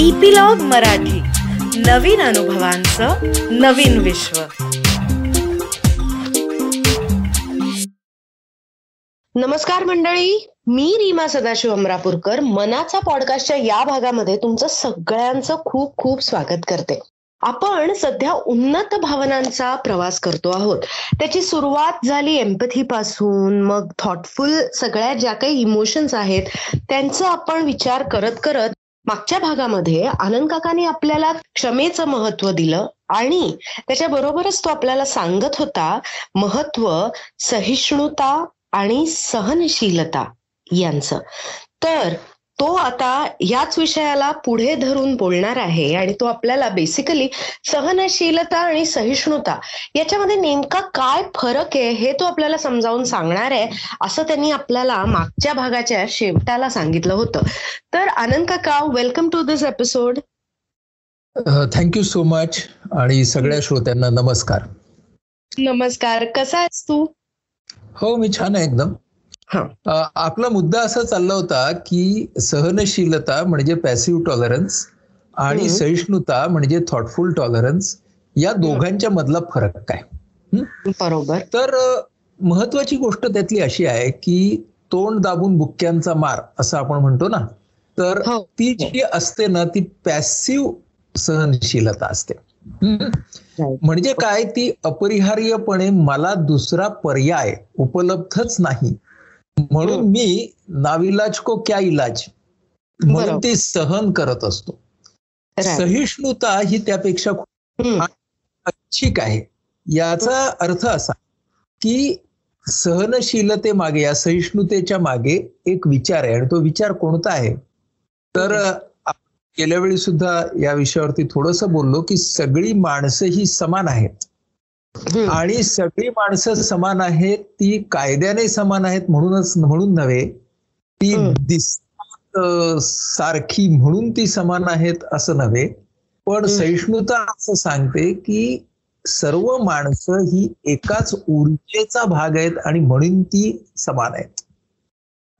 Epilogue Marathi, नवीन अनुभवांचं नवीन विश्व. नमस्कार मंडळी, मी रीमा सदाशिव अमरापूरकर मनाचा पॉडकास्टच्या या भागामध्ये तुमचं सगळ्यांचं खूप खूप स्वागत करते. आपण सध्या उन्नत भावनांचा प्रवास करतो आहोत. त्याची सुरुवात झाली एम्पथी पासून, मग थॉटफुल सगळ्या ज्या काही इमोशन्स आहेत त्यांचा आपण विचार करत करत मागच्या भागामध्ये आनंद काकांनी आपल्याला क्षमेचं महत्व दिलं आणि त्याच्या बरोबरच तो आपल्याला सांगत होता महत्व सहिष्णुता आणि सहनशीलता यांचं. तर तो आता याच विषयाला पुढे धरून बोलणार आहे आणि तो आपल्याला बेसिकली सहनशीलता आणि सहिष्णुता याच्यामध्ये नेमका काय फरक आहे हे तो आपल्याला समजावून सांगणार आहे असं त्यांनी आपल्याला मागच्या भागाच्या शेवटाला सांगितलं होतं. तर आनंद काका, welcome to this episode. Thank you so much आणि सगळ्या श्रोत्यांना नमस्कार. नमस्कार, कसा आहेस तू? हो, मी छान आहे एकदम. आपला मुद्दा असा चालला होता की सहनशीलता म्हणजे पॅसिव्ह टॉलरन्स आणि सहिष्णुता म्हणजे थॉटफुल टॉलरन्स, या दोघांच्या मधला फरक काय. बरोबर. तर महत्वाची गोष्ट त्यातली अशी आहे की तोंड दाबून बुक्क्यांचा मार असं आपण म्हणतो ना, तर ती जी असते ना ती पॅसिव्ह सहनशीलता असते. म्हणजे काय, ती अपरिहार्यपणे मला दुसरा पर्याय उपलब्धच नाही म्हणून मी नाविलाज को क्या इलाज म्हणून ते सहन करत असतो. सहिष्णुता ही त्यापेक्षा ठीक आहे. याचा अर्थ असा की सहनशीलते मागे, या सहिष्णुतेच्या मागे एक विचार आहे आणि तो विचार कोणता आहे, तर गेल्या वेळी सुद्धा या विषयावरती थोडंसं बोललो की सगळी माणसं ही समान आहेत आणि सगळी माणसं समान आहेत ती कायद्याने समान आहेत म्हणून नव्हे, ती दिसतात सारखी म्हणून ती समान आहेत असं नव्हे, पण सहिष्णुता असं सांगते की सर्व माणसं ही एकाच ऊर्जेचा भाग आहेत आणि म्हणून ती समान आहेत.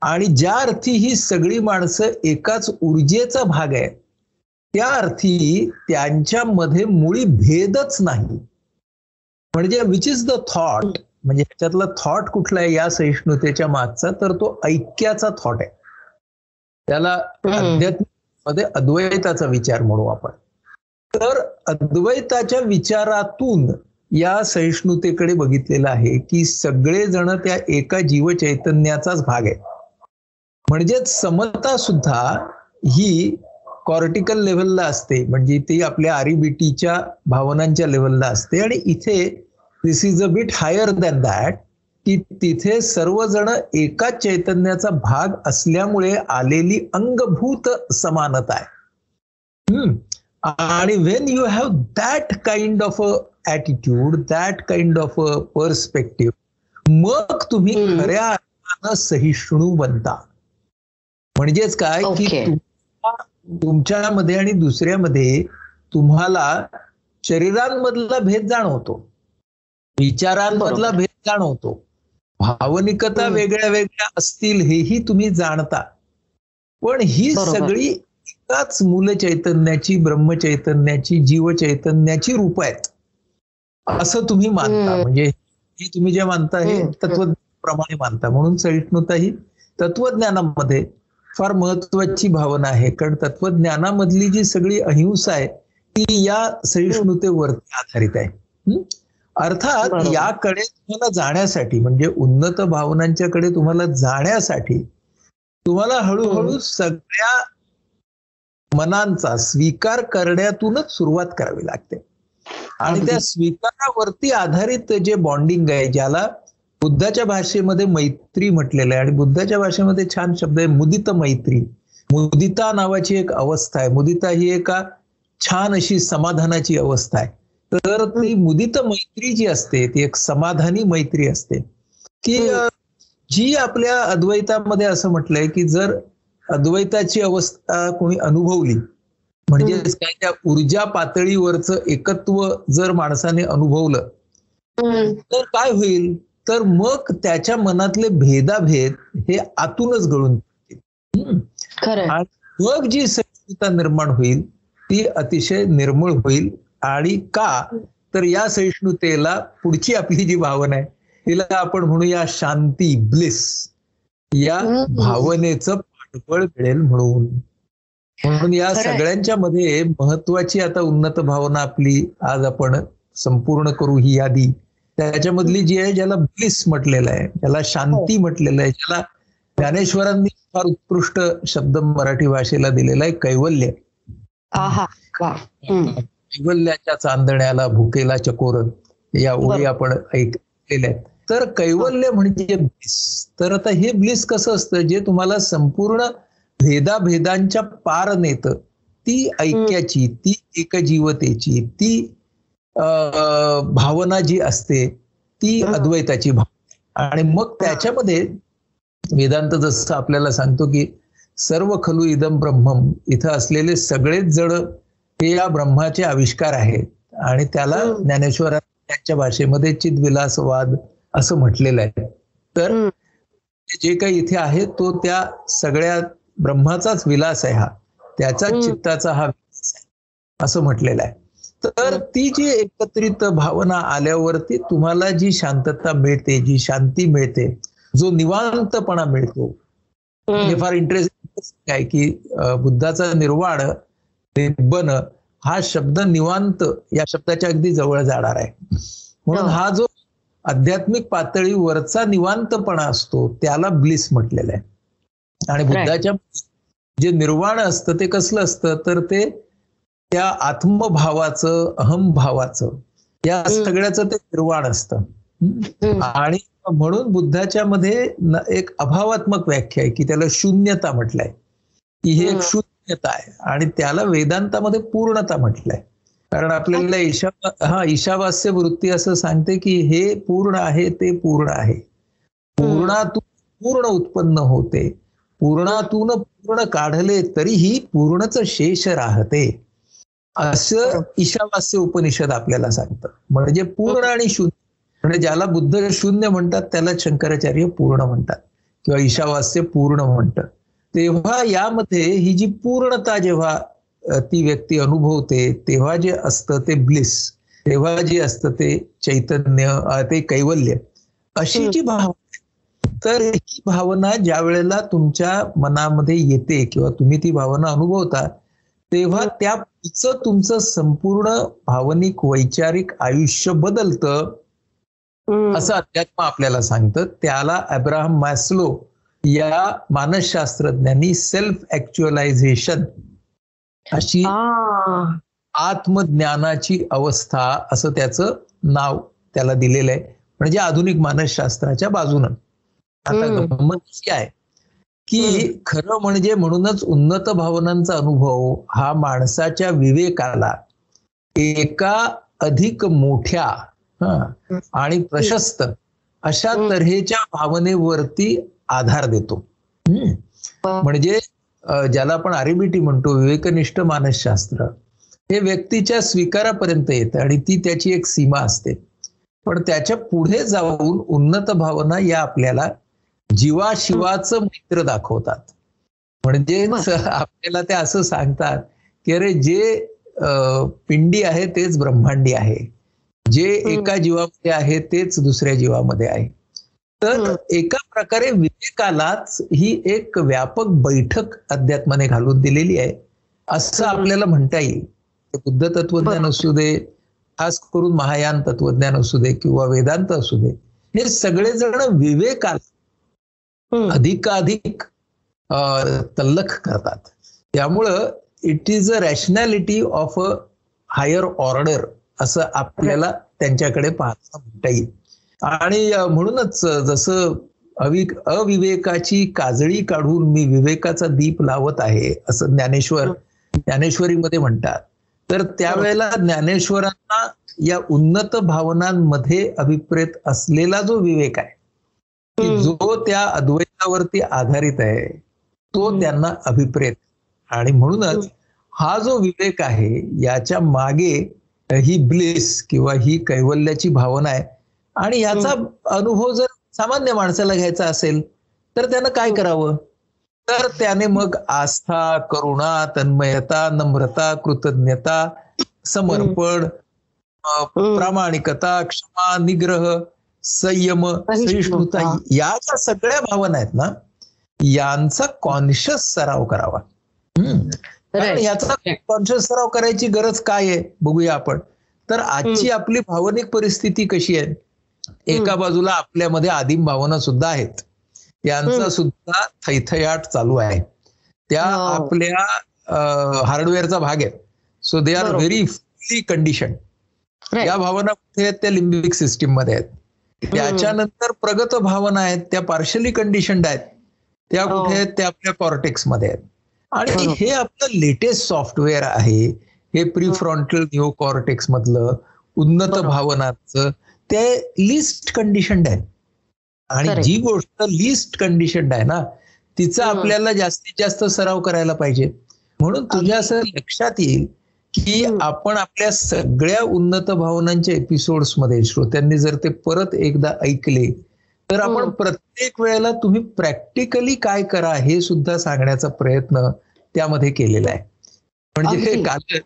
आणि ज्या अर्थी ही सगळी माणसं एकाच ऊर्जेचा भाग आहे त्या अर्थी त्यांच्यामध्ये मुळी भेदच नाही. म्हणजे विच इज द थॉट, म्हणजे ह्याच्यातला थॉट कुठला आहे या सहिष्णुतेच्या मागचा, तर तो ऐक्याचा थॉट आहे. त्याला अध्यात्मिकमध्ये अद्वैताचा विचार म्हणू आपण. तर अद्वैताच्या विचारातून या सहिष्णुतेकडे बघितलेलं आहे की सगळेजण त्या एका जीवचैतन्याचाच भाग आहे. म्हणजेच समता सुद्धा ही कॉर्टिकल लेव्हलला असते, म्हणजे ती आपल्या आरिबिटीच्या भावनांच्या लेव्हलला असते आणि इथे this is a bit higher than that, की तिथे सर्वजण एकाच चैतन्याचा भाग असल्यामुळे आलेली अंगभूत समानता आहे. आणि when you have that kind of a attitude, that kind of a perspective, मग तुम्ही खऱ्या अर्थानं सहिष्णू बनता. म्हणजेच काय की तुमच्यामध्ये आणि दुसऱ्यामध्ये तुम्हाला शरीरांमधला भेद जाणवतो, विचारांमधला भेद जाणवतो, भावनिकता वेगळ्या वेगळ्या असतील हेही तुम्ही जाणता, पण ही सगळी एकाच मूल चैतन्याची, ब्रह्मचैतन्याची, जीवचैतन्याची रूप आहेत असं तुम्ही मानता. म्हणजे हे तुम्ही जे मानता हे तत्वज्ञानाप्रमाणे मानता. म्हणून सहिष्णुता ही तत्वज्ञानामध्ये फार महत्वाची भावना आहे, कारण तत्वज्ञानामधली जी सगळी अहिंसा आहे ती या सहिष्णुतेवरती आधारित आहे. अर्थात याकडे तुम्हाला जाण्यासाठी, म्हणजे उन्नत भावनांच्याकडे तुम्हाला जाण्यासाठी तुम्हाला हळूहळू सगळ्या मनांचा स्वीकार करण्यातूनच सुरुवात करावी लागते. आणि त्या स्वीकारावरती आधारित जे बॉन्डिंग आहे, ज्याला बुद्धाच्या भाषेमध्ये मैत्री म्हटलेलं आहे आणि बुद्धाच्या भाषेमध्ये छान शब्द आहे मुदित मैत्री. मुदिता नावाची एक अवस्था आहे. मुदिता ही एका छान अशी समाधानाची अवस्था आहे. तर ती मुदित मैत्री जी असते ती एक समाधानी मैत्री असते, की जी आपल्या अद्वैतामध्ये असं म्हटलंय की जर अद्वैताची अवस्था कोणी अनुभवली, म्हणजे काय त्या ऊर्जा पातळीवरचं एकत्व जर माणसाने अनुभवलं तर काय होईल, तर मग त्याच्या मनातले भेदाभेद हे आतूनच गळून जातील. मग जी सहिष्णुता निर्माण होईल, ती अतिशय निर्मळ होईल. आणि का तर या सहिष्णुतेला पुढची आपली जी भावना आहे तिला आपण म्हणूया शांती, ब्लिस, या भावनेचं पाठबळ मिळेल म्हणून. म्हणून या सगळ्यांच्या मध्ये महत्वाची आता उन्नत भावना आपली आज आपण संपूर्ण करू ही यादी. त्याच्यामधली जी आहे ज्याला ब्लिस म्हटलेलं आहे, ज्याला शांती म्हटलेलं आहे, ज्याला ज्ञानेश्वरांनी फार उत्कृष्ट शब्द मराठी भाषेला दिलेला आहे, कैवल्य. कैवल्याच्या चांदण्याला भुकेला चकोर या ओळी आपण ऐकलेल्या आहेत. तर कैवल्य म्हणजे ब्लिस. तर आता हे ब्लिस कसं असतं, जे तुम्हाला संपूर्ण भेदाभेदांच्या पार नेतं, ती ऐक्याची, ती एकजीवतेची, ती भावना जी असते ती अद्वैताची भावना. आणि मग त्याच्यामध्ये वेदांत जसं आपल्याला सांगतो की सर्व खलू इदम ब्रह्मम, इथं असलेले सगळेच जण हे या ब्रह्माचे आविष्कार आहेत. आणि त्याला ज्ञानेश्वरांनी त्यांच्या भाषेमध्ये चिद्विलासवाद असं म्हटलेलं आहे. तर जे काही इथे आहे तो त्या सगळ्या ब्रह्माचाच विलास आहे, हा त्याचा चित्ताचा हा विलास आहे असं म्हटलेलं आहे. तर ती जी एकत्रित भावना आल्यावरती तुम्हाला जी शांतता मिळते, जी शांती मिळते, जो निवांतपणा मिळतो, हे फार इंटरेस्टिंग आहे की बुद्धाचा निर्वाण, निब्बन हा शब्द निवांत या शब्दाच्या अगदी जवळ जाणार आहे. म्हणून हा जो आध्यात्मिक पातळीवरचा निवांतपणा असतो त्याला ब्लिस म्हटलेला आहे. आणि बुद्धाच्या जे निर्वाण असतं ते कसलं असतं, तर ते त्या आत्मभावाचं, अहमभावाचं, या सगळ्याचं ते निर्वाण असतं. आणि म्हणून बुद्धाच्या मध्ये एक अभावात्मक व्याख्या आहे की त्याला शून्यता म्हटलंय, की हे एक शून्यता आहे. आणि त्याला वेदांतामध्ये पूर्णता म्हटलंय, कारण आपल्याला ईशावास्य वृत्ती असं सांगते की हे पूर्ण आहे, ते पूर्ण आहे, पूर्णातून पूर्ण उत्पन्न होते, पूर्णातून पूर्ण काढले तरीही पूर्णच शेष राहते, असं ईशावास्य उपनिषद आपल्याला सांगतं. म्हणजे पूर्ण आणि शून्य, म्हणजे ज्याला बुद्ध शून्य म्हणतात त्याला शंकराचार्य पूर्ण म्हणतात किंवा ईशावास्य पूर्ण म्हणतात. तेव्हा यामध्ये ही जी पूर्णता जेव्हा ती व्यक्ती अनुभवते तेव्हा जे असतं ते ब्लिस, तेव्हा जे असतं ते चैतन्य, ते कैवल्य, अशी जी भावना. तर ही भावना ज्या वेळेला तुमच्या मनामध्ये येते किंवा तुम्ही ती भावना अनुभवता तेव्हा त्याचं तुमचं संपूर्ण भावनिक वैचारिक आयुष्य बदलतं असं अध्यात्म आपल्याला सांगतं. त्याला अब्राहम मॅस्लो या मानसशास्त्रज्ञांनी सेल्फ ऍक्च्युअलायझेशन अशी आत्मज्ञानाची अवस्था असं त्याचं नाव त्याला दिलेलं आहे, म्हणजे आधुनिक मानसशास्त्राच्या बाजूनं. आता गंमत ही आहे की खरं म्हणजे म्हणूनच उन्नत भावनांचा अनुभव हा माणसाच्या विवेकाला एका अधिक मोठ्या आणि प्रशस्त अशा तऱ्हेच्या भावनेवरती आधार देतो. म्हणजे ज्याला आपण आरबीटी म्हणतो, विवेकनिष्ठ मानसशास्त्र, हे व्यक्तीच्या स्वीकारापर्यंत येतं आणि ती त्याची एक सीमा असते. पण त्याच्या पुढे जाऊन उन्नत भावना या आपल्याला जीवाशिवाचं मित्र दाखवतात. म्हणजे आपल्याला ते असं सांगतात की अरे जे पिंडी आहे तेच ब्रह्मांडी आहे, जे एका जीवामध्ये आहे तेच दुसऱ्या जीवामध्ये आहे. तर एका प्रकारे विवेकालाच ही एक व्यापक बैठक अध्यात्माने घालून दिलेली आहे असं आपल्याला म्हणता येईल. बुद्ध तत्वज्ञान असू दे, खास करून महायान तत्वज्ञान असू दे किंवा वेदांत असू दे, हे सगळेजण विवेकाला अधिकाधिक तल्लख करतात. त्यामुळं it is a rationality of a higher order असं आपल्याला त्यांच्याकडे पाहता म्हणता येईल. आणि म्हणूनच जसं अविवेकाची काजळी काढून मी विवेकाचा दीप लावत आहे असं ज्ञानेश्वरीमध्ये म्हणतात. तर त्यावेळेला ज्ञानेश्वरांना या उन्नत भावनांमध्ये अभिप्रेत असलेला जो विवेक आहे, जो त्या अद्वैतावरती आधारित आहे, तो त्यांना अभिप्रेत. आणि म्हणूनच हा जो विवेक आहे याच्या मागे ही ब्लिस किंवा ही कैवल्याची भावना आहे. आणि याचा अनुभव जर सामान्य माणसाला घ्यायचा असेल तर त्यानं काय करावं, तर त्याने मग आस्था, करुणा, तन्मयता, नम्रता, कृतज्ञता, समर्पण, प्रामाणिकता, क्षमा, निग्रह, संयम, सहिष्णुता या ज्या सगळ्या भावना आहेत ना, यांचा कॉन्शियस सराव करावा. कारण याचा कॉन्शियस सराव करायची गरज काय आहे बघूया आपण. तर आजची आपली भावनिक परिस्थिती कशी आहे? एका बाजूला आपल्यामध्ये आदिम भावना सुद्धा आहेत, यांचा सुद्धा थैथयाट चालू आहे. त्या आपल्या हार्डवेअरचा भाग आहे. So they are very fully condition. या भावना कुठे आहेत? त्या लिंबिक सिस्टीम मध्ये आहेत. त्याच्यानंतर प्रगत भावना आहेत, त्या पार्शली कंडिशन्ड आहेत. त्या कुठे आहेत? त्या आपल्या कॉर्टेक्स मध्ये आहेत. आणि हे आपलं लेटेस्ट सॉफ्टवेअर आहे, हे प्रीफ्रॉन्टल न्यू कॉर्टेक्स मधलं उन्नत भावनाचं. ते लिस्ट कंडिशन्ड आहे. आणि जी गोष्ट लिस्ट कंडिशन्ड आहे ना, तिचा आपल्याला जास्तीत जास्त सराव करायला पाहिजे. म्हणून तुझ्या असं लक्षात येईल की आपण आपल्या सगळ्या उन्नत भावनांच्या एपिसोड्स मध्ये श्रोत्यांनी जर ते परत एकदा ऐकले तर आपण प्रत्येक वेळेला तुम्ही प्रॅक्टिकली काय करा हे सुद्धा सांगण्याचा प्रयत्न त्यामध्ये केलेला आहे. म्हणजे काल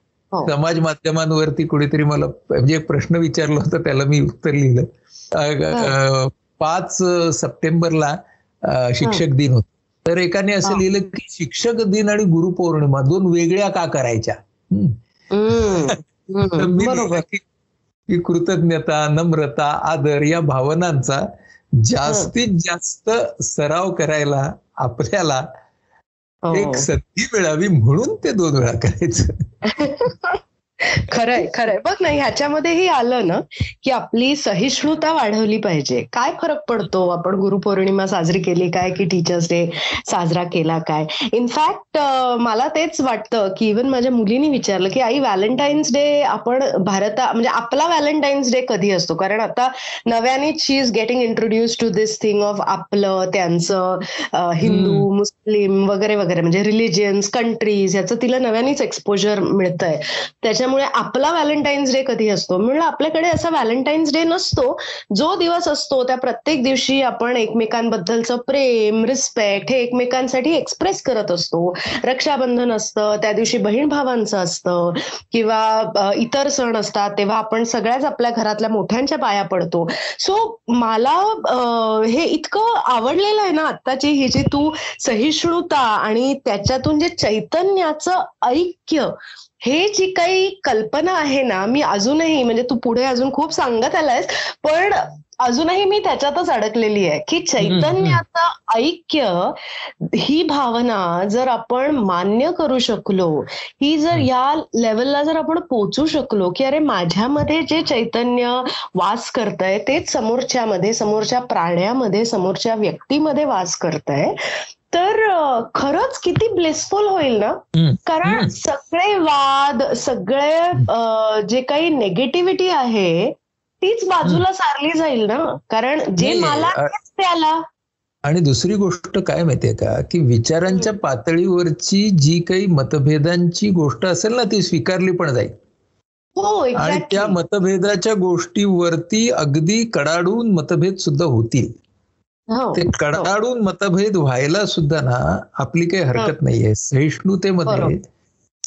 समाज माध्यमांवरती कुणीतरी मला म्हणजे एक प्रश्न विचारला होता, त्याला मी उत्तर लिहिलं. 5 सप्टेंबरला शिक्षक दिन होता. तर एकाने असं लिहिलं की शिक्षक दिन आणि गुरुपौर्णिमा दोन वेगळ्या का करायच्या? तर मी की कृतज्ञता, नम्रता, आदर या भावनांचा जास्तीत जास्त सराव करायला आपल्याला एक संधी मिळावी म्हणून ते 2 वेळा करायचं. खरंय खरंय. बघ ना, ह्याच्यामध्येही आलं ना की आपली सहिष्णुता वाढवली पाहिजे. काय फरक पडतो आपण गुरुपौर्णिमा साजरी केली काय की टीचर्स डे साजरा केला काय? इनफॅक्ट मला तेच वाटतं की इव्हन माझ्या मुलीने विचारलं की आई व्हॅलेंटाईन्स डे आपण भारतात म्हणजे आपला व्हॅलेंटाईन्स डे कधी असतो? कारण आता नव्याने she is getting introduce to this thing of आपलं त्यांचं हिंदू मुस्लिम वगैरे वगैरे म्हणजे रिलिजियन्स कंट्रीज ह्याचं तिला नव्यानेच एक्सपोजर मिळतंय. त्याच्या मुळे आपला व्हॅलेंटाईन्स डे कधी असतो? म्हणलं आपल्याकडे असा व्हॅलेंटाईन्स डे नसतो. जो दिवस असतो त्या प्रत्येक दिवशी आपण एकमेकांबद्दलचं प्रेम, रिस्पेक्ट हे एकमेकांसाठी एक्सप्रेस करत असतो. रक्षाबंधन असतं, त्या दिवशी बहीण भावांचं असतं किंवा इतर सण असतात तेव्हा आपण सगळ्याच आपल्या घरातल्या मोठ्यांच्या पाया पडतो. सो मला हे इतकं आवडलेलं आहे ना आत्ताची ही जी तू सहिष्णुता आणि त्याच्यातून जे चैतन्याचं ऐक्य हे जी काही कल्पना आहे ना, मी अजूनही म्हणजे तू पुढे अजून खूप सांगत आलायस पण अजूनही मी त्याच्यातच अडकलेली आहे की चैतन्याचा ऐक्य ही भावना जर आपण मान्य करू शकलो, ही जर या लेवलला जर आपण पोहोचू शकलो की अरे माझ्यामध्ये जे चैतन्य वास करतंय तेच समोरच्यामध्ये, समोरच्या प्राण्यामध्ये, समोरच्या व्यक्तीमध्ये वास करतंय, तर खरंच किती ब्लेसफुल होईल ना. कारण सगळे वाद, सगळे जे काही नेगेटिव्हिटी आहे तीच बाजूला सारली जाईल ना. कारण जे मला त्याला. आणि दुसरी गोष्ट काय माहितीये का, की विचारांच्या पातळीवरची जी काही मतभेदांची गोष्ट असेल ना ती स्वीकारली पण जाईल. आणि त्या मतभेदाच्या गोष्टीवरती अगदी कडाडून मतभेद सुद्धा होतील. ते कडाडून मतभेद व्हायला सुद्धा ना आपली काही हरकत नाहीये. सहिष्णुतेमध्ये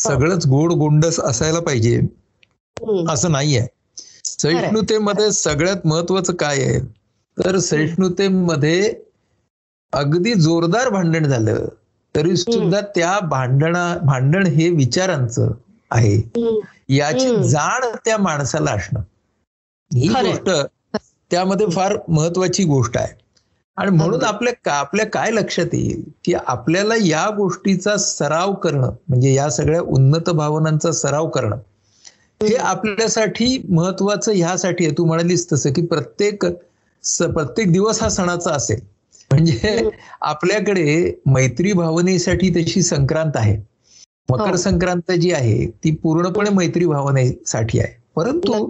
सगळंच गोड गोंडस असायला पाहिजे असं नाहीये. सहिष्णुतेमध्ये सगळ्यात महत्वाचं काय आहे तर सहिष्णुतेमध्ये अगदी जोरदार भांडण झालं तरी सुद्धा त्या भांडण हे विचारांचं आहे याची जाण त्या माणसाला असणं ही गोष्ट त्यामध्ये फार महत्वाची गोष्ट आहे. आणि म्हणून आपल्या काय लक्षात येईल की आपल्याला या गोष्टीचा सराव करणं म्हणजे या सगळ्या उन्नत भावनांचा सराव करणं हे आपल्यासाठी महत्वाचं. ह्यासाठी तू म्हणालीस तसं की प्रत्येक दिवस हा सणाचा असेल. म्हणजे आपल्याकडे मैत्री भावनेसाठी तशी संक्रांत आहे. मकर संक्रांत जी आहे ती पूर्णपणे मैत्री भावनेसाठी आहे. परंतु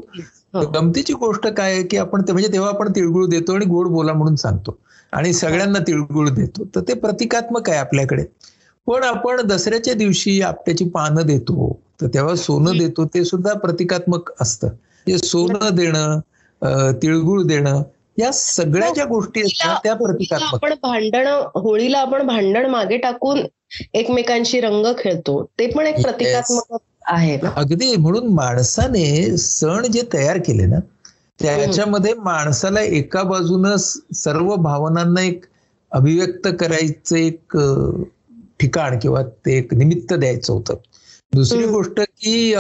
गमतीची गोष्ट काय की आपण म्हणजे तेव्हा आपण तिळगुळ देतो आणि गोड बोला म्हणून सांगतो आणि सगळ्यांना तिळगुळ देतो. तर ते प्रतिकात्मक आहे आपल्याकडे. पण आपण दसऱ्याच्या दिवशी आपट्याची पानं देतो तर तेव्हा सोनं देतो, ते सुद्धा प्रतिकात्मक असतं. सोनं देणं, तिळगुळ देणं या सगळ्या ज्या गोष्टी असतात त्या प्रतिकात्मक. आपण होळीला आपण भांडण मागे टाकून एकमेकांशी रंग खेळतो, ते पण एक प्रतिकात्मक आहे ना. अगदी. म्हणून माणसाने सण जे तयार केले ना त्याच्यामध्ये माणसाला एका बाजूनं सर्व भावनांना एक अभिव्यक्त करायचं एक ठिकाण किंवा ते एक निमित्त द्यायचं होतं. दुसरी गोष्ट की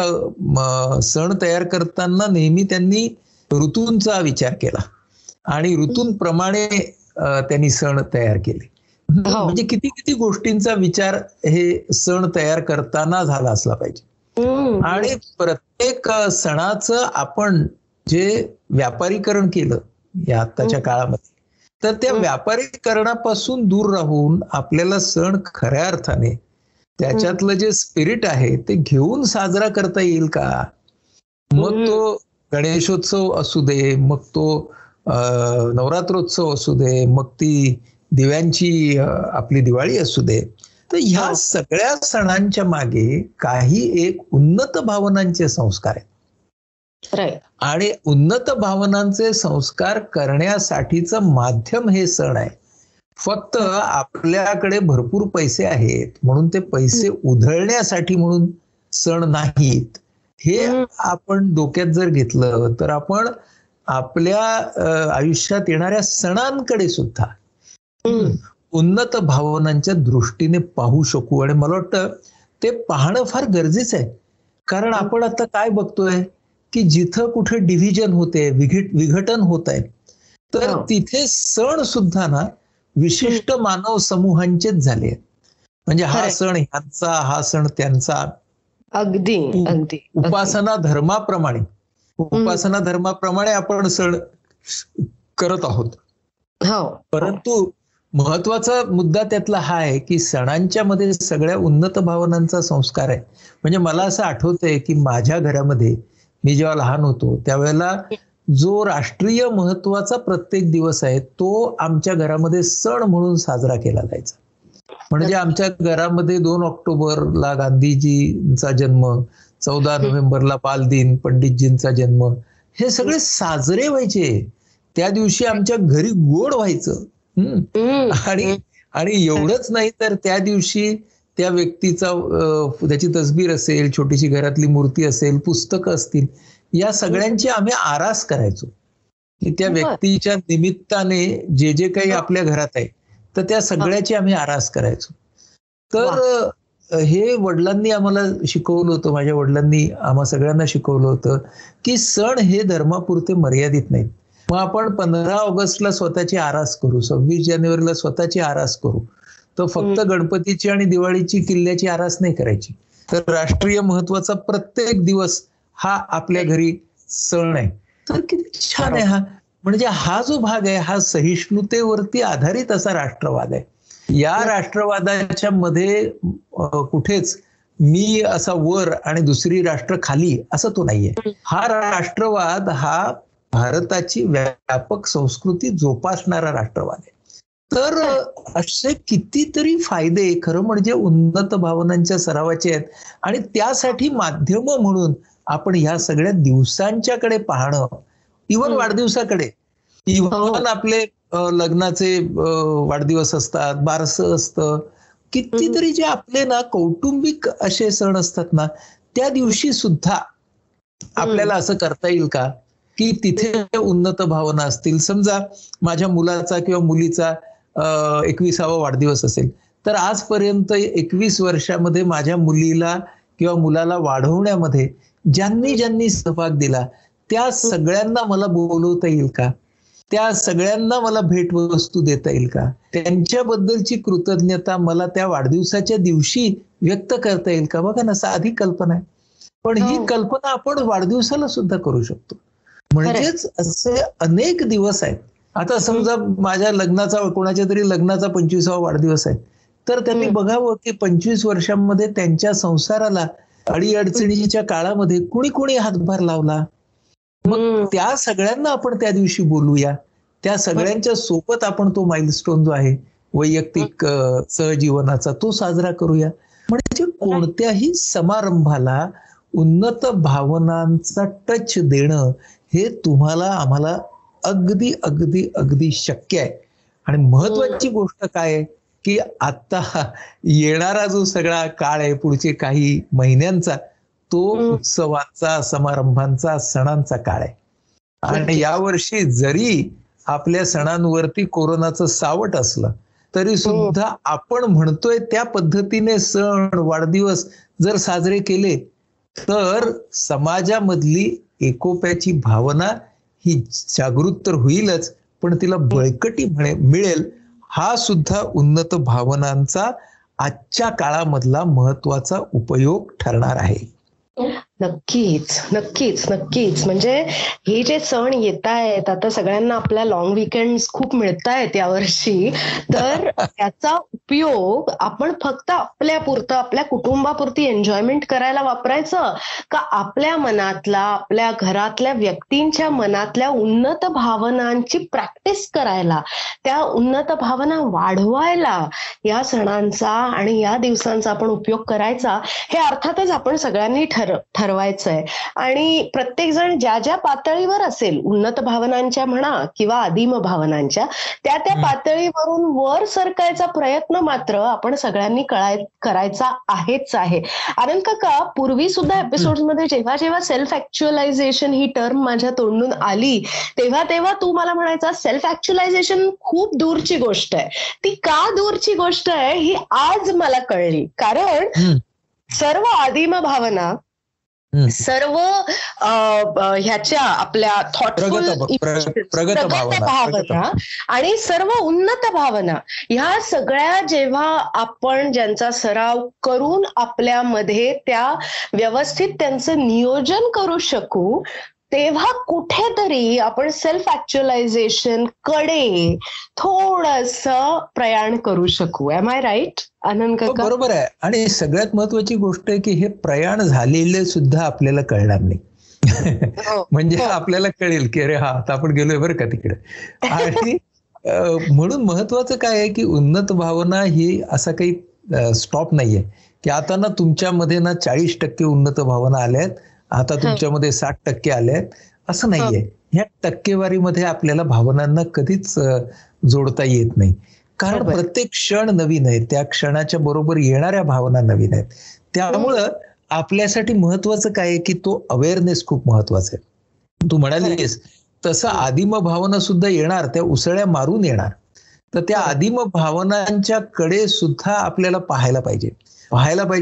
सण तयार करताना नेहमी त्यांनी ऋतूंचा विचार केला आणि ऋतूंप्रमाणे त्यांनी सण तयार केले. म्हणजे किती किती गोष्टींचा विचार हे सण तयार करताना झाला असला पाहिजे. आणि प्रत्येक सणाचं आपण जे व्यापारीकरण केलं या आत्ताच्या काळामध्ये, तर त्या व्यापारीकरणापासून दूर राहून आपल्याला सण खऱ्या अर्थाने त्याच्यातलं जे स्पिरिट आहे ते घेऊन साजरा करता येईल का. मग तो गणेशोत्सव असू दे, मग तो नवरात्रोत्सव असू दे, मग ती दिव्यांची आपली दिवाळी असू दे, तर ह्या सगळ्या सणांच्या मागे काही एक उन्नत भावनांचे संस्कार आहेत. आणि उन्नत भावनांचे संस्कार करण्यासाठीचं माध्यम हे सण आहे. फक्त आपल्याकडे भरपूर पैसे आहेत म्हणून ते पैसे उधळण्यासाठी म्हणून सण नाहीत हे आपण डोक्यात जर घेतलं तर आपण आपल्या आयुष्यात येणाऱ्या सणांकडे सुद्धा उन्नत भावनांच्या दृष्टीने पाहू शकू. आणि मला वाटतं ते पाहणं फार गरजेचं आहे. कारण आपण आता काय बघतोय की जिथं कुठे डिव्हिजन होते, विघटन होत आहे, तर तिथे सण सुद्धा ना विशिष्ट मानव समूहांचेच झाले आहेत. म्हणजे हा सण ह्यांचा, हा सण त्यांचा. अगदी अगदी. उपासना धर्माप्रमाणे आपण सण करत आहोत. परंतु महत्वाचा मुद्दा त्यातला हा आहे की सणांच्या मध्ये सगळ्या उन्नत भावनांचा संस्कार आहे. म्हणजे मला असं आठवतंय की माझ्या घरामध्ये मी जेव्हा लहान होतो त्यावेळेला जो राष्ट्रीय महत्वाचा प्रत्येक दिवस आहे तो आमच्या घरामध्ये सण म्हणून साजरा केला जायचा. म्हणजे आमच्या घरामध्ये 2 ऑक्टोबरला गांधीजींचा जन्म, 14 नोव्हेंबरला बालदिन, पंडितजींचा जन्म, हे सगळे साजरे व्हायचे. त्या दिवशी आमच्या घरी गोड व्हायचं. आणि एवढंच नाही तर त्या दिवशी त्या व्यक्तीचा त्याची तस्बीर असेल, छोटीशी घरातली मूर्ती असेल, पुस्तकं असतील, या सगळ्यांची आम्ही आरास करायचो की त्या व्यक्तीच्या निमित्ताने जे जे काही आपल्या घरात आहे तर त्या सगळ्याची आम्ही आरास करायचो. तर हे वडिलांनी आम्हाला शिकवलं होतं, माझ्या वडिलांनी आम्हा सगळ्यांना शिकवलं होतं की सण हे धर्मापुरते मर्यादित नाहीत. मग आपण 15 ऑगस्टला स्वतःची आरास करू, 26 जानेवारीला स्वतःची आरास करू, तर फक्त गणपतीची आणि दिवाळीची किल्ल्याची आरास नाही करायची. तर राष्ट्रीय महत्वाचा प्रत्येक दिवस हा आपल्या घरी सण आहे. तर किती छान आहे हा. म्हणजे हा जो भाग आहे हा सहिष्णुतेवरती आधारित असा राष्ट्रवाद आहे. या राष्ट्रवादाच्या मध्ये कुठेच मी असा वर आणि दुसरी राष्ट्र खाली असं तो नाहीये. हा राष्ट्रवाद हा भारताची व्यापक संस्कृती जोपासणारा राष्ट्रवाद आहे. तर असे कितीतरी फायदे खरं म्हणजे उन्नत भावनांच्या सरावाचे आहेत. आणि त्यासाठी माध्यम म्हणून आपण ह्या सगळ्या दिवसांच्याकडे पाहणं, इव्हन वाढदिवसाकडे, इव्हन आपले लग्नाचे वाढदिवस असतात, बारसं असतं, कितीतरी जे आपले ना कौटुंबिक असे सण असतात ना त्या दिवशी सुद्धा आपल्याला असं करता येईल का की तिथे उन्नत भावना असतील. समजा माझ्या मुलाचा किंवा मुलीचा 21वा वाढदिवस असेल तर आजपर्यंत 21 वर्षामध्ये माझ्या मुलीला किंवा मुलाला वाढवण्यामध्ये ज्यांनी ज्यांनी सहभाग दिला त्या सगळ्यांना मला बोलवता येईल का, त्या सगळ्यांना मला भेटवस्तू देता येईल का, त्यांच्याबद्दलची कृतज्ञता मला त्या वाढदिवसाच्या दिवशी व्यक्त करता येईल का. बघा ना, साधी कल्पना आहे पण ही कल्पना आपण वाढदिवसाला सुद्धा करू शकतो. म्हणजेच असे अनेक दिवस आहेत. आता समजा माझ्या लग्नाचा, कोणाच्या तरी लग्नाचा 25वा वाढदिवस आहे तर त्यांनी बघावं की 25 वर्षांमध्ये त्यांच्या संसाराला अडीअडचणीच्या काळामध्ये कुणी कुणी हातभार लावला. मग त्या सगळ्यांना आपण त्या दिवशी बोलूया, त्या सगळ्यांच्या सोबत आपण तो माइलस्टोन जो आहे वैयक्तिक सहजीवनाचा तो साजरा करूया. म्हणजे कोणत्याही समारंभाला उन्नत भावनांचा टच देणं हे तुम्हाला आम्हाला अगदी अगदी अगदी शक्य आहे. आणि महत्वाची गोष्ट काय आहे की आता येणारा जो सगळा काळ आहे पुढचे काही महिन्यांचा तो उत्सवाचा, समारंभांचा, सणांचा काळ आहे. आणि यावर्षी जरी आपल्या सणांवरती कोरोनाचं सावट असलं तरी सुद्धा आपण म्हणतोय त्या पद्धतीने सण वाढदिवस जर साजरे केले तर समाजामधली एकोप्याची भावना ही जागृत तर होईलच, पण तिला बळकटी मिळेल. हा सुद्धा उन्नत भावनांचा आजच्या काळामधला महत्वाचा उपयोग ठरणार आहे. नक्कीच नक्कीच नक्कीच. म्हणजे हे जे सण येत आहेत आता सगळ्यांना आपल्या लॉंग विकेंड खूप मिळत आहेत यावर्षी, तर त्याचा उपयोग आपण फक्त आपल्यापुरतं आपल्या कुटुंबापुरती एन्जॉयमेंट करायला वापरायचं का आपल्या मनातला आपल्या घरातल्या व्यक्तींच्या मनातल्या उन्नत भावनांची प्रॅक्टिस करायला, त्या उन्नत भावना वाढवायला या सणांचा आणि या दिवसांचा आपण उपयोग करायचा हे अर्थातच आपण सगळ्यांनी ठरवायचं आहे. आणि प्रत्येक जण ज्या ज्या पातळीवर असेल उन्नत भावनांच्या म्हणा किंवा आदिम भावनांच्या त्या पातळीवरून वर सरकायचा प्रयत्न मात्र आपण सगळ्यांनी करायचा आहेच आहे. कारण का पूर्वी सुद्धा एपिसोडमध्ये जेव्हा जेव्हा सेल्फ ऍक्च्युअलायझेशन ही टर्म माझ्या तोंडून आली तेव्हा तेव्हा तू मला म्हणायचा सेल्फ ऍक्च्युअलायझेशन खूप दूरची गोष्ट आहे. ती का दूरची गोष्ट आहे ही आज मला कळली, कारण सर्व आदिम भावना सर्व ह्याच्या आपल्या थॉटफुल प्रगत भावना आणि सर्व उन्नत भावना ह्या सगळ्या जेव्हा आपण ज्यांचा सराव करून आपल्यामध्ये त्या व्यवस्थित त्यांचं नियोजन करू शकू तेव्हा कुठेतरी आपण सेल्फ ऍक्च्युअलायझेशन कडे थोडंसं प्रयाण करू शकू. एम आय राईट आनंद काका? बरोबर आहे. आणि सगळ्यात महत्वाची गोष्ट आहे की हे प्रयाण झालेले सुद्धा आपल्याला कळणार नाही. म्हणजे आपल्याला कळेल की अरे हा आता आपण गेलोय बरं का तिकडे. आणि म्हणून महत्वाचं काय आहे की उन्नत भावना ही असा काही स्टॉप नाहीये की आता ना तुमच्यामध्ये ना 40% उन्नत भावना आल्या आहेत, आता तुमच्यामध्ये 60% आले आहेत, असं नाहीये. ह्या टक्केवारीमध्ये आपल्याला भावनांना कधीच जोडता येत नाही, कारण प्रत्येक क्षण नवीन आहे, त्या क्षणाच्या बरोबर येणाऱ्या भावना नवीन आहेत. त्यामुळं आपल्यासाठी महत्वाचं काय आहे की तो अवेअरनेस खूप महत्वाचा आहे. तू म्हणालीस तसं आदिम भावना सुद्धा येणार, त्या उसळ्या मारून येणार, तर त्या आदिम भावनांच्या कडे सुद्धा आपल्याला पाहायला पाहिजे.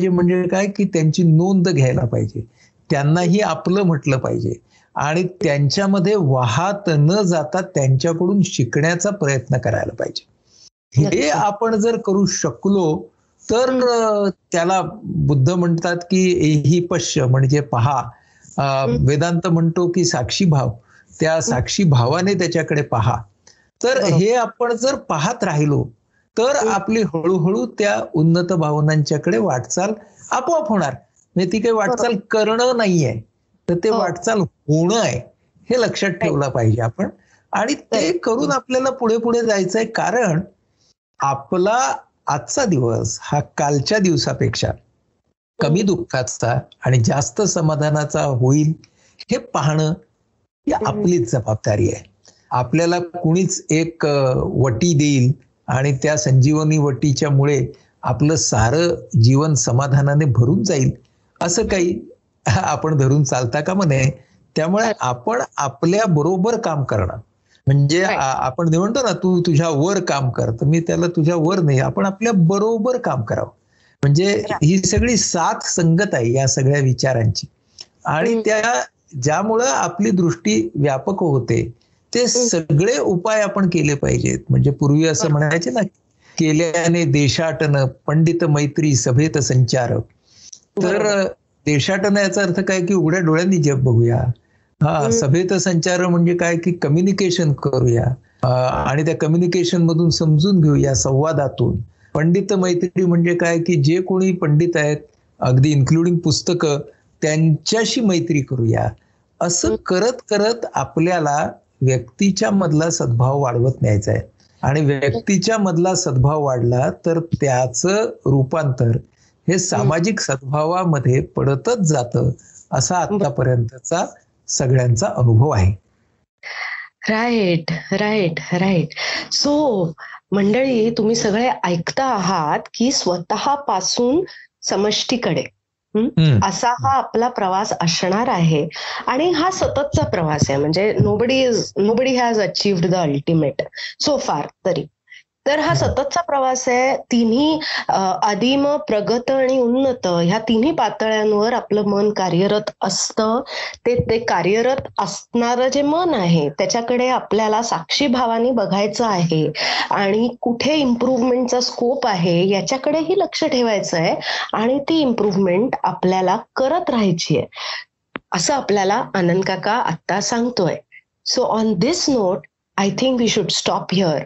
म्हणजे काय की त्यांची नोंद घ्यायला पाहिजे, त्यांनाही आपलं म्हटलं पाहिजे आणि त्यांच्यामध्ये वाहत न जाता त्यांच्याकडून शिकण्याचा प्रयत्न करायला पाहिजे. हे आपण जर करू शकलो तर त्याला बुद्ध म्हणतात की एही पश्य म्हणजे पहा, वेदांत म्हणतो की साक्षी भाव, त्या साक्षी भावाने त्याच्याकडे पहा. तर हे आपण जर पाहत राहिलो तर आपली हळूहळू त्या उन्नत भावनांच्याकडे वाटचाल आपोआप होणार. म्हणजे ती काही वाटचाल करणं नाहीये तर ते वाटचाल होणं आहे, हे लक्षात ठेवलं पाहिजे आपण. आणि ते करून आपल्याला पुढे पुढे जायचंय, कारण आपला आजचा दिवस हा कालच्या दिवसापेक्षा कमी दुःखाचा आणि जास्त समाधानाचा होईल हे पाहणं ही आपलीच जबाबदारी आहे. आपल्याला कुणीच एक वटी देईल आणि त्या संजीवनी वटीच्या मुळे आपलं सारं जीवन समाधानाने भरून जाईल असं काही आपण धरून चालता का म्हणे. त्यामुळे आपण आपल्या बरोबर काम करणं, म्हणजे आपण म्हणतो ना तू तुझ्या वर काम कर, तर मी त्याला तुझ्या वर नाही, आपण आपल्या बरोबर काम करावं. म्हणजे ही सगळी साथ संगत आहे या सगळ्या विचारांची, आणि त्या ज्यामुळं आपली दृष्टी व्यापक होते. ते सगळे उपाय आपण केले पाहिजेत. म्हणजे पूर्वी असं म्हणायचे ना, केल्याने देशाटन पंडित मैत्री सभेत संचार. तर देशाटन याचा अर्थ काय की उघड्या डोळ्यांनी जग बघूया. हा सभेत संचार म्हणजे काय की कम्युनिकेशन करूया आणि त्या कम्युनिकेशन मधून समजून घेऊया संवादातून. पंडित मैत्री म्हणजे काय की जे कोणी पंडित आहेत अगदी इन्क्लुडिंग पुस्तकं त्यांच्याशी मैत्री करूया. असं करत करत आपल्याला व्यक्तीच्या मधला सद्भाव वाढवत न्यायचा आहे. आणि व्यक्तीच्या मधला सद्भाव वाढला तर त्याचं रूपांतर हे सामाजिक सद्भावामध्ये पडतच जातं, असा आतापर्यंतचा सगळ्यांचा अनुभव आहे. राईट. सो मंडळी, तुम्ही सगळे ऐकता आहात की स्वतःपासून समष्टीकडे असा हा आपला प्रवास असणार आहे आणि हा सततचा प्रवास आहे. म्हणजे nobody has achieved the ultimate so far तरी. तर हा सततचा प्रवास आहे. तिन्ही आदिम, प्रगत आणि उन्नत ह्या तिन्ही पातळ्यांवर आपलं मन कार्यरत असतं. ते कार्यरत असणारं जे मन आहे त्याच्याकडे आपल्याला साक्षी भावाने बघायचं आहे आणि कुठे इम्प्रूव्हमेंटचा स्कोप आहे याच्याकडेही लक्ष ठेवायचं आहे आणि ती इम्प्रूव्हमेंट आपल्याला करत राहायची आहे, असं आपल्याला आनंद काका आत्ता सांगतोय. So on this note I think we should stop here.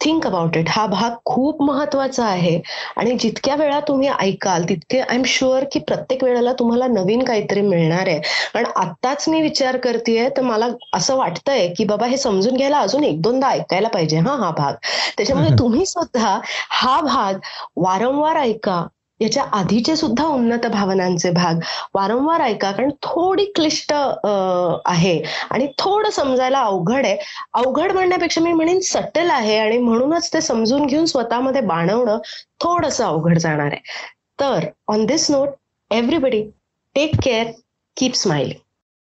Think about it. हा भाग खूप महत्वाचा आहे आणि जितक्या वेळा तुम्ही ऐकाल तितके आय एम शुअर की प्रत्येक वेळेला तुम्हाला नवीन काहीतरी मिळणार आहे. आणि आत्ताच मी विचार करतेय तर मला असं वाटतंय की बाबा हे समजून घ्यायला अजून एक दोनदा ऐकायला पाहिजे हा भाग. त्याच्यामुळे तुम्ही सुद्धा हा भाग वारंवार ऐका. याच्या आधीचे सुद्धा उन्नत भावनांचे भाग वारंवार ऐका, कारण थोडी क्लिष्ट आहे आणि थोडं समजायला अवघड आहे. अवघड म्हणण्यापेक्षा मी म्हणेन सटल आहे आणि म्हणूनच ते समजून घेऊन स्वतःमध्ये बाणवणं थोडंसं अवघड जाणार आहे. तर on this note everybody take care, keep smiling.